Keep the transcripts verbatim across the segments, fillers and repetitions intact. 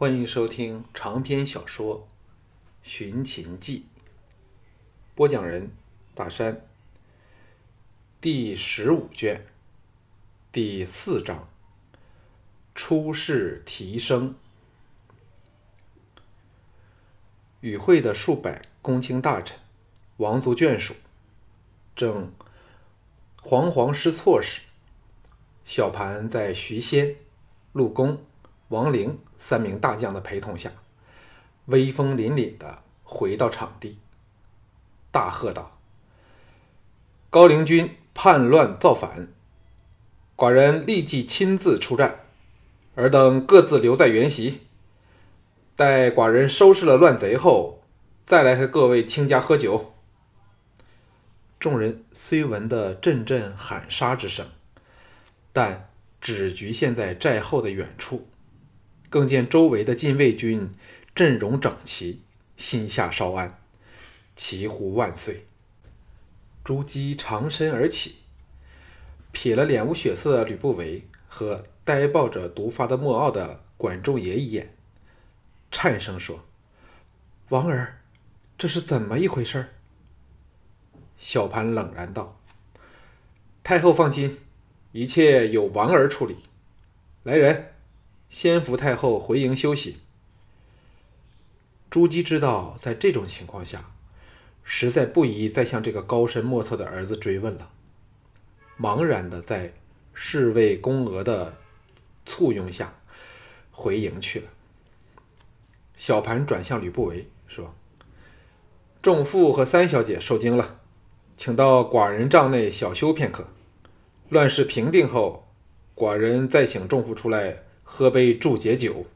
欢迎收听长篇小说《寻秦记》，播讲人大山，第十五卷第四章初试啼声。与会的数百公卿大臣、王族眷属正惶惶失措时，小盘在徐仙、陆恭、王陵三名大将的陪同下，威风凛凛地回到场地，大喝道：“高陵军叛乱造反，寡人立即亲自出战，尔等各自留在原席，待寡人收拾了乱贼后，再来和各位卿家喝酒。”众人虽闻得阵阵喊杀之声，但只局限在寨后的远处，更见周围的禁卫军阵容整齐，心下稍安，齐呼万岁。朱姬长身而起，瞥了脸无血色的吕不韦和呆抱着毒发的莫傲的管仲爷一眼，颤声说：“王儿，这是怎么一回事？”小盘冷然道：“太后放心，一切由王儿处理。来人，先扶太后回营休息。”朱姬知道在这种情况下实在不宜再向这个高深莫测的儿子追问了，茫然的在侍卫宫娥的簇拥下回营去了。小盘转向吕不韦说：“仲父和三小姐受惊了，请到寡人帐内小休片刻，乱世平定后，寡人再请仲父出来喝杯祝捷酒。”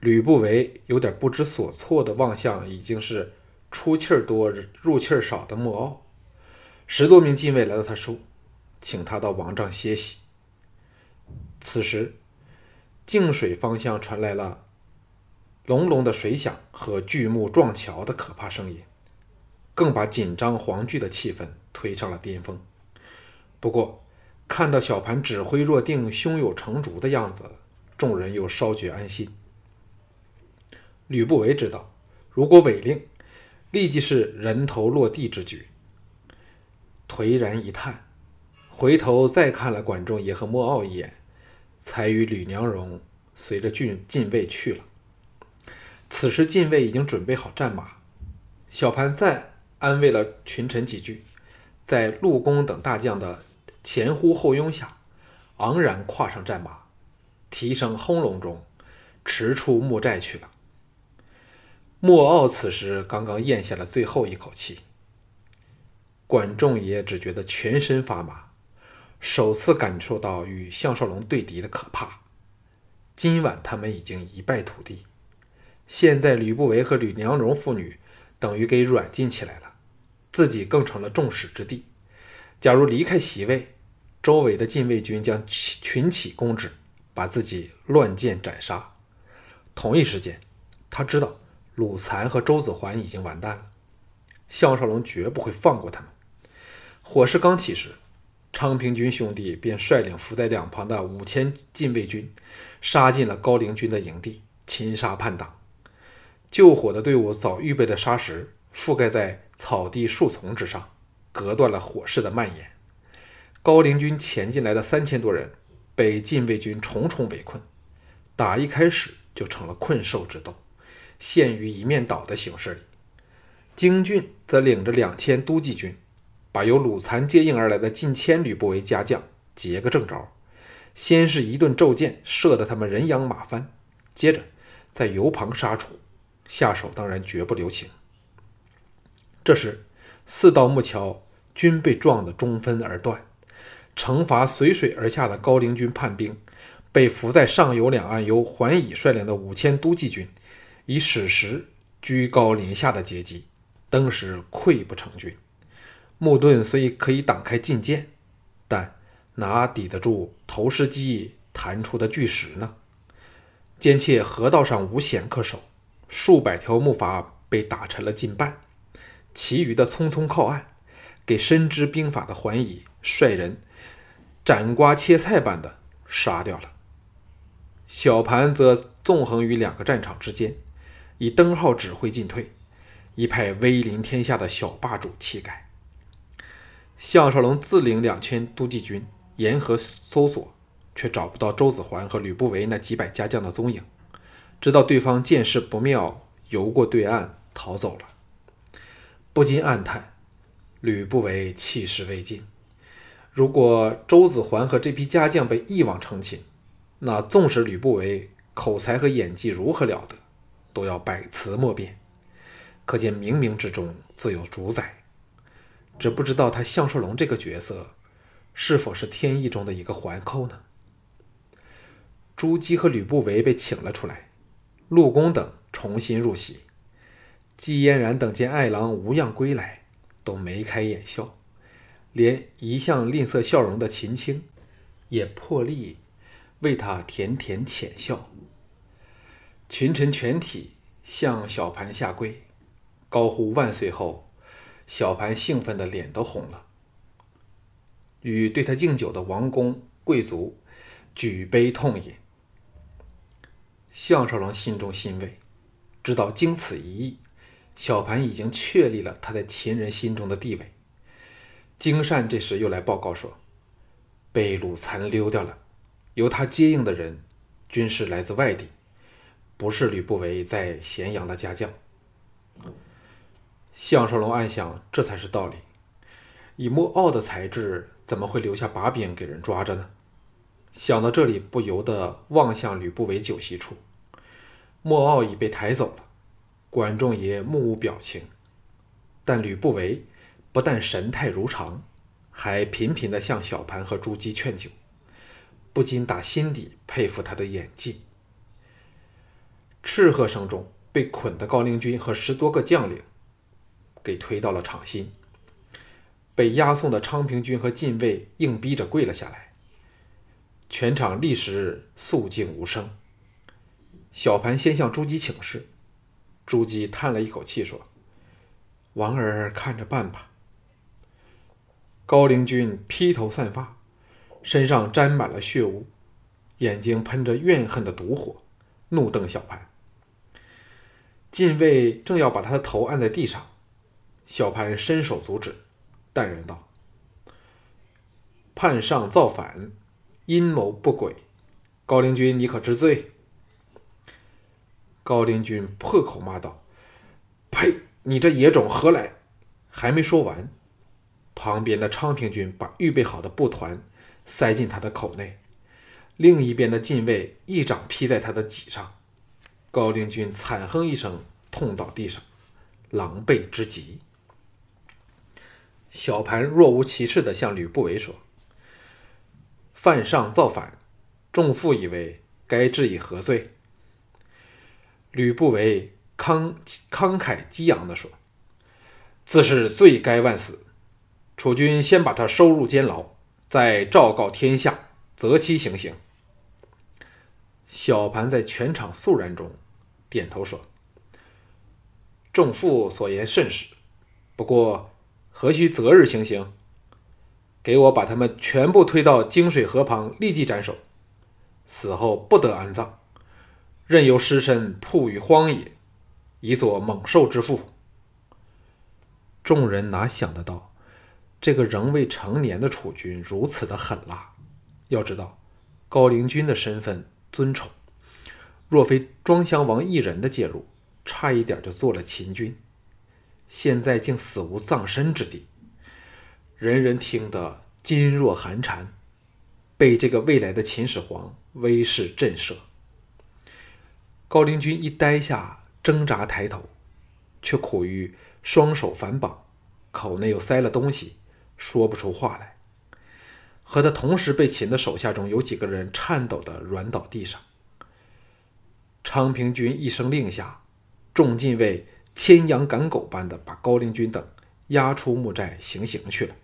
吕不韦有点不知所措地望向已经是出气儿多入气儿少的莫傲，十多名禁卫来到他处，请他到王帐歇息。此时泾水方向传来了隆隆的水响和巨木撞桥的可怕声音，更把紧张惶惧的气氛推上了巅峰。不过看到小盘指挥若定、胸有成竹的样子，众人又稍觉安心。吕不韦知道，如果违令，立即是人头落地之举。颓然一叹，回头再看了管仲爷和莫傲一眼，才与吕娘荣随着郡禁卫去了。此时禁卫已经准备好战马，小盘再安慰了群臣几句，在陆恭等大将的前呼后拥下，昂然跨上战马，蹄声轰隆中驰出木寨去了。莫傲此时刚刚咽下了最后一口气，管仲爷只觉得全身发麻，首次感受到与项少龙对敌的可怕。今晚他们已经一败涂地，现在吕不韦和吕娘荣父女等于给软禁起来了，自己更成了众矢之的。假如离开席位，周围的禁卫军将群起攻之，把自己乱箭斩杀。同一时间，他知道鲁残和周子桓已经完蛋了，项少龙绝不会放过他们。火势刚起时，昌平君兄弟便率领伏在两旁的五千禁卫军，杀进了高陵军的营地，擒杀叛党。救火的队伍早预备的沙石覆盖在草地树丛之上，隔断了火势的蔓延。高陵军前进来的三千多人被禁卫军重重围困，打一开始就成了困兽之斗，陷于一面倒的形势里。京郡则领着两千都缉军，把由鲁残接应而来的近千吕不韦家将截个正着，先是一顿骤箭射得他们人仰马翻，接着在油旁杀处，下手当然绝不留情。这时四道木桥均被撞得中分而断，惩罚随水而下的高陵军叛兵被伏在上游两岸由桓乙率领的五千都缉军以矢石居高临下的截击，登时溃不成军。木盾虽可以挡开进箭，但哪抵得住投石机弹出的巨石呢？兼且河道上无险可守，数百条木筏被打沉了近半，其余的匆匆靠岸，给深知兵法的桓乙率人斩瓜切菜般的杀掉了。小盘则纵横于两个战场之间，以灯号指挥进退，一派威临天下的小霸主气概。项少龙自领两千都骑军沿河搜索，却找不到周子桓和吕不韦那几百家将的踪影，知道对方见势不妙，游过对岸逃走了，不禁暗叹吕不韦气势未尽，如果周子桓和这批家将被一网成擒，那纵使吕不韦口才和演技如何了得，都要百词莫辩，可见冥冥之中自有主宰。只不知道他项少龙这个角色是否是天意中的一个环扣呢？朱姬和吕不韦被请了出来，陆恭等重新入席，季嫣然等见爱郎无恙归来，都眉开眼笑，连一向吝啬笑容的秦青也破例为他甜甜浅笑。群臣全体向小盘下跪，高呼万岁后，小盘兴奋的脸都红了，与对他敬酒的王公贵族举杯痛饮。项少龙心中欣慰，知道经此一役，小盘已经确立了他在秦人心中的地位。荆善这时又来报告说，被鲁残溜掉了，由他接应的人均是来自外地，不是吕不韦在咸阳的家将。项少龙暗想，这才是道理，以莫傲的才智怎么会留下把柄给人抓着呢？想到这里，不由得望向吕不韦酒席处，莫傲已被抬走了，管仲爷目无表情，但吕不韦不但神态如常，还频频地向小盘和朱姬劝酒，不禁打心底佩服他的演技。斥喝声中，被捆的高陵军和十多个将领给推到了场心，被押送的昌平军和禁卫硬逼着跪了下来，全场立时肃静无声。小盘先向朱姬请示，朱姬叹了一口气说，王儿看着办吧。高陵君披头散发，身上沾满了血污，眼睛喷着怨恨的毒火，怒瞪小盘。禁卫正要把他的头按在地上，小盘伸手阻止，淡然道，叛上造反，阴谋不轨，高陵君你可知罪？高陵君破口骂道，呸，你这野种何来？还没说完，旁边的昌平君把预备好的布团塞进他的口内，另一边的禁卫一掌劈在他的脊上，高陵君惨哼一声，痛倒地上，狼狈之极。小盘若无其事地向吕不韦说，犯上造反，众父以为该治以何罪？吕不韦慷慷慨激昂地说，自是罪该万死，楚军先把他收入监牢，再昭告天下，择期行刑。小盘在全场肃然中点头说，众父所言甚是，不过何须择日行刑？给我把他们全部推到泾水河旁，立即斩首，死后不得安葬，任由尸身曝于荒野，以佐猛兽之腹。众人哪想得到这个仍未成年的楚军如此的狠辣，要知道高陵君的身份尊崇，若非庄襄王一人的介入，差一点就做了秦军，现在竟死无葬身之地，人人听得噤若寒蝉，被这个未来的秦始皇威势震慑。高陵君一呆下，挣扎抬头，却苦于双手反绑，口内又塞了东西，说不出话来。和他同时被擒的手下中有几个人颤抖的软倒地上。昌平君一声令下，众禁卫牵羊赶狗般的把高陵君等押出木寨行刑去了。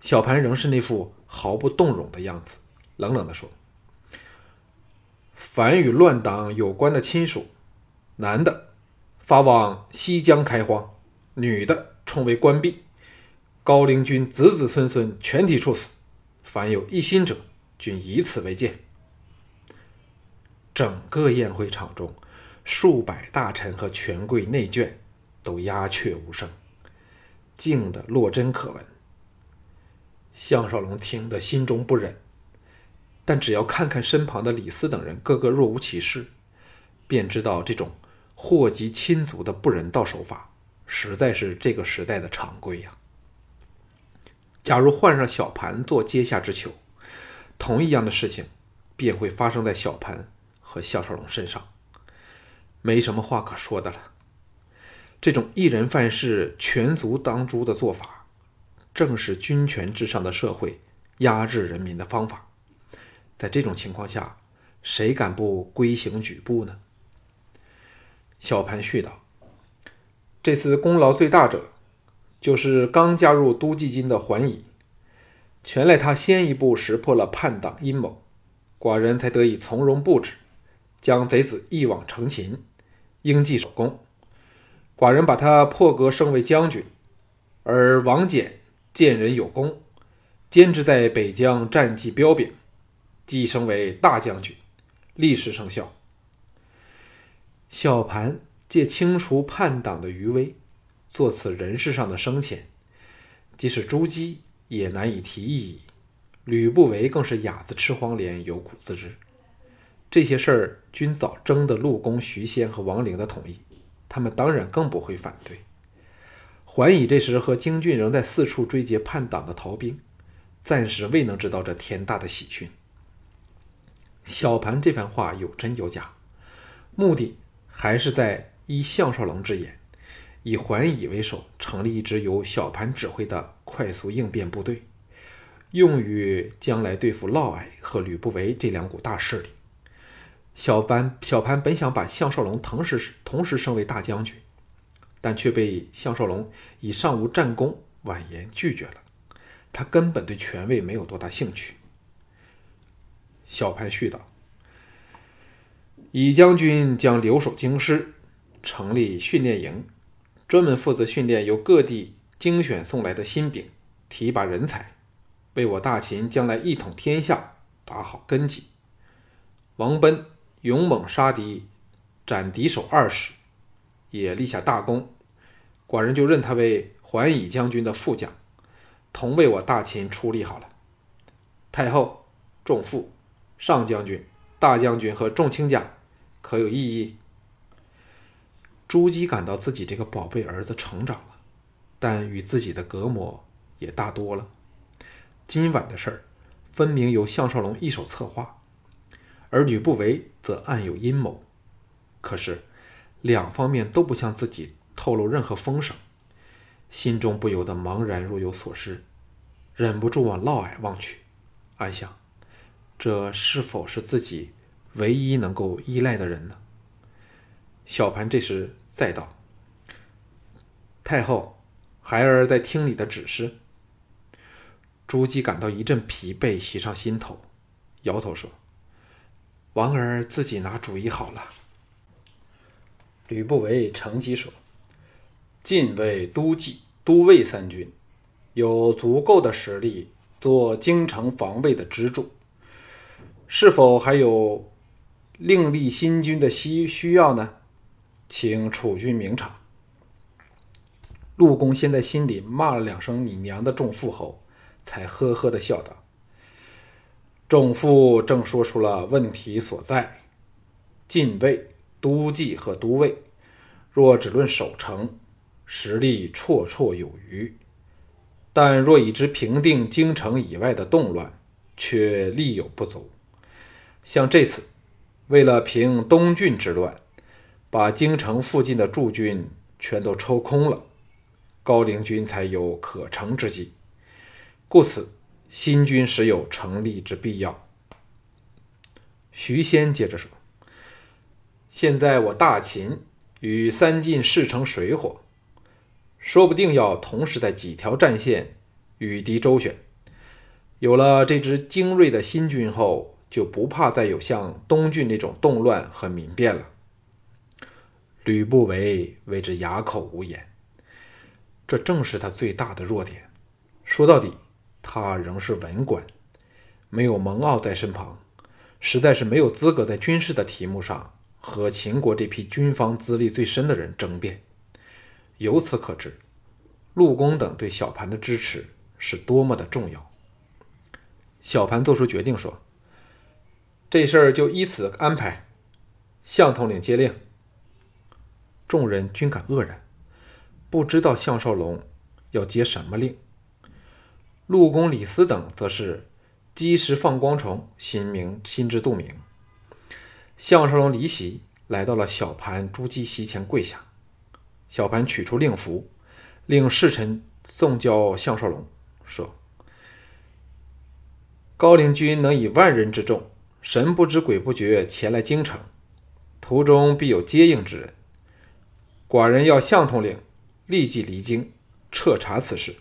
小盘仍是那副毫不动容的样子，冷冷地说，凡与乱党有关的亲属，男的发往西江开荒，女的充为官婢，高陵君子子孙孙全体处死，凡有一心者，均以此为戒。整个宴会场中，数百大臣和权贵内眷都鸦雀无声，静得落针可闻。项少龙听得心中不忍，但只要看看身旁的李斯等人个个若无其事，便知道这种祸及亲族的不人道手法实在是这个时代的常规呀、啊。假如换上小盘做阶下之囚，同一样的事情便会发生在小盘和项少龙身上，没什么话可说的了。这种一人犯事全族当诛的做法，正是君权至上的社会压制人民的方法。在这种情况下，谁敢不规行矩步呢？小盘絮道，这次功劳最大者就是刚加入都济军的桓乙，全赖他先一步识破了叛党阴谋，寡人才得以从容布置，将贼子一网成擒，应计首功。寡人把他破格升为将军，而王翦见人有功，坚持在北疆战绩彪炳，即升为大将军，立时生效。小盘借清除叛党的余威，做此人事上的升迁，即使朱姬也难以提异议，吕不韦更是哑子吃黄连，有苦自知。这些事儿均早征得陆公、徐仙和王陵的同意，他们当然更不会反对。桓乙这时和京郡仍在四处追截叛党的逃兵，暂时未能知道这天大的喜讯。小盘这番话有真有假，目的还是在依项少龙之言，以桓乙为首成立一支由小盘指挥的快速应变部队，用于将来对付嫪毐和吕不韦这两股大势力。小盘小盘本想把项少龙同时同时升为大将军，但却被项少龙以尚无战功婉言拒绝了，他根本对权位没有多大兴趣。小盘絮道，以将军将留守京师，成立训练营，专门负责训练由各地精选送来的新兵，提拔人才，为我大秦将来一统天下打好根基。王贲勇猛杀敌，斩敌手二十，也立下大功，寡人就任他为桓乙将军的副将，同为我大秦出力好了。太后、仲父、上将军、大将军和众卿家，可有异议？朱姬感到自己这个宝贝儿子成长了，但与自己的隔膜也大多了。今晚的事儿分明由项少龙一手策划，而吕不韦则暗有阴谋，可是两方面都不向自己透露任何风声，心中不由得茫然若有所失，忍不住往嫪毐望去，暗想这是否是自己唯一能够依赖的人呢？小盘这时再道，太后，孩儿在听你的指示。朱姬感到一阵疲惫袭上心头，摇头说，王儿自己拿主意好了。吕不韦乘机说，晋为都济、都尉三军，有足够的实力做京城防卫的支柱，是否还有另立新军的需要呢？请楚军明察。陆公先在心里骂了两声你娘的众父侯，才呵呵的笑道，众父正说出了问题所在，晋卫、都济和都尉若只论守城，实力绰绰有余，但若以之平定京城以外的动乱，却力有不足。像这次为了平东郡之乱，把京城附近的驻军全都抽空了，高陵军才有可乘之机，故此新军实有成立之必要。徐仙接着说，现在我大秦与三晋势成水火，说不定要同时在几条战线与敌周旋，有了这支精锐的新军后，就不怕再有像东郡那种动乱和民变了。吕不韦为之哑口无言，这正是他最大的弱点。说到底，他仍是文官，没有蒙骜在身旁，实在是没有资格在军事的题目上和秦国这批军方资历最深的人争辩。由此可知，陆恭等对小盘的支持是多么的重要。小盘做出决定说，这事儿就依此安排，项统领接令。众人均感愕然，不知道项少龙要接什么令。陆恭、李斯等则是基石放光虫，心明心知肚明。项少龙离席，来到了小盘朱姬席前跪下。小盘取出令符，令侍臣送交项少龙，说：高陵君能以万人之众，神不知鬼不觉前来京城，途中必有接应之人。寡人要项统领立即离京，彻查此事。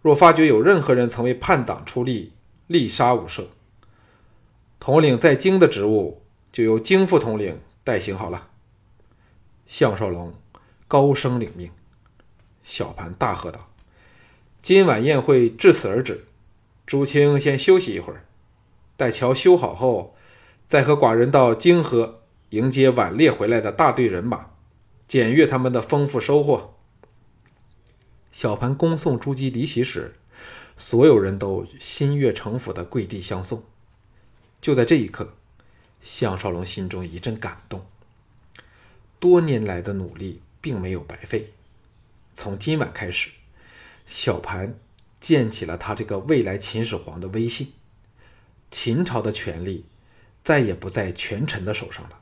若发觉有任何人曾为叛党出力，立杀无赦。统领在京的职务，就由京副统领代行好了。项少龙高声领命。小盘大喝道：“今晚宴会至此而止，朱卿先休息一会儿，待桥修好后，再和寡人到泾河迎接晚猎回来的大队人马，检阅他们的丰富收获。”小盘恭送朱姬离席时，所有人都心悦诚服地跪地相送。就在这一刻，项少龙心中一阵感动。多年来的努力并没有白费。从今晚开始，小盘建起了他这个未来秦始皇的威信。秦朝的权力再也不在权臣的手上了，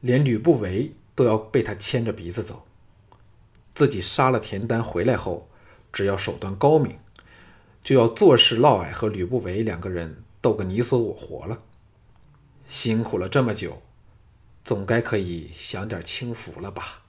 连吕不韦都要被他牵着鼻子走。自己杀了田丹回来后，只要手段高明，就要坐视嫪毐和吕不韦两个人斗个你死我活了。辛苦了这么久，总该可以享点清福了吧。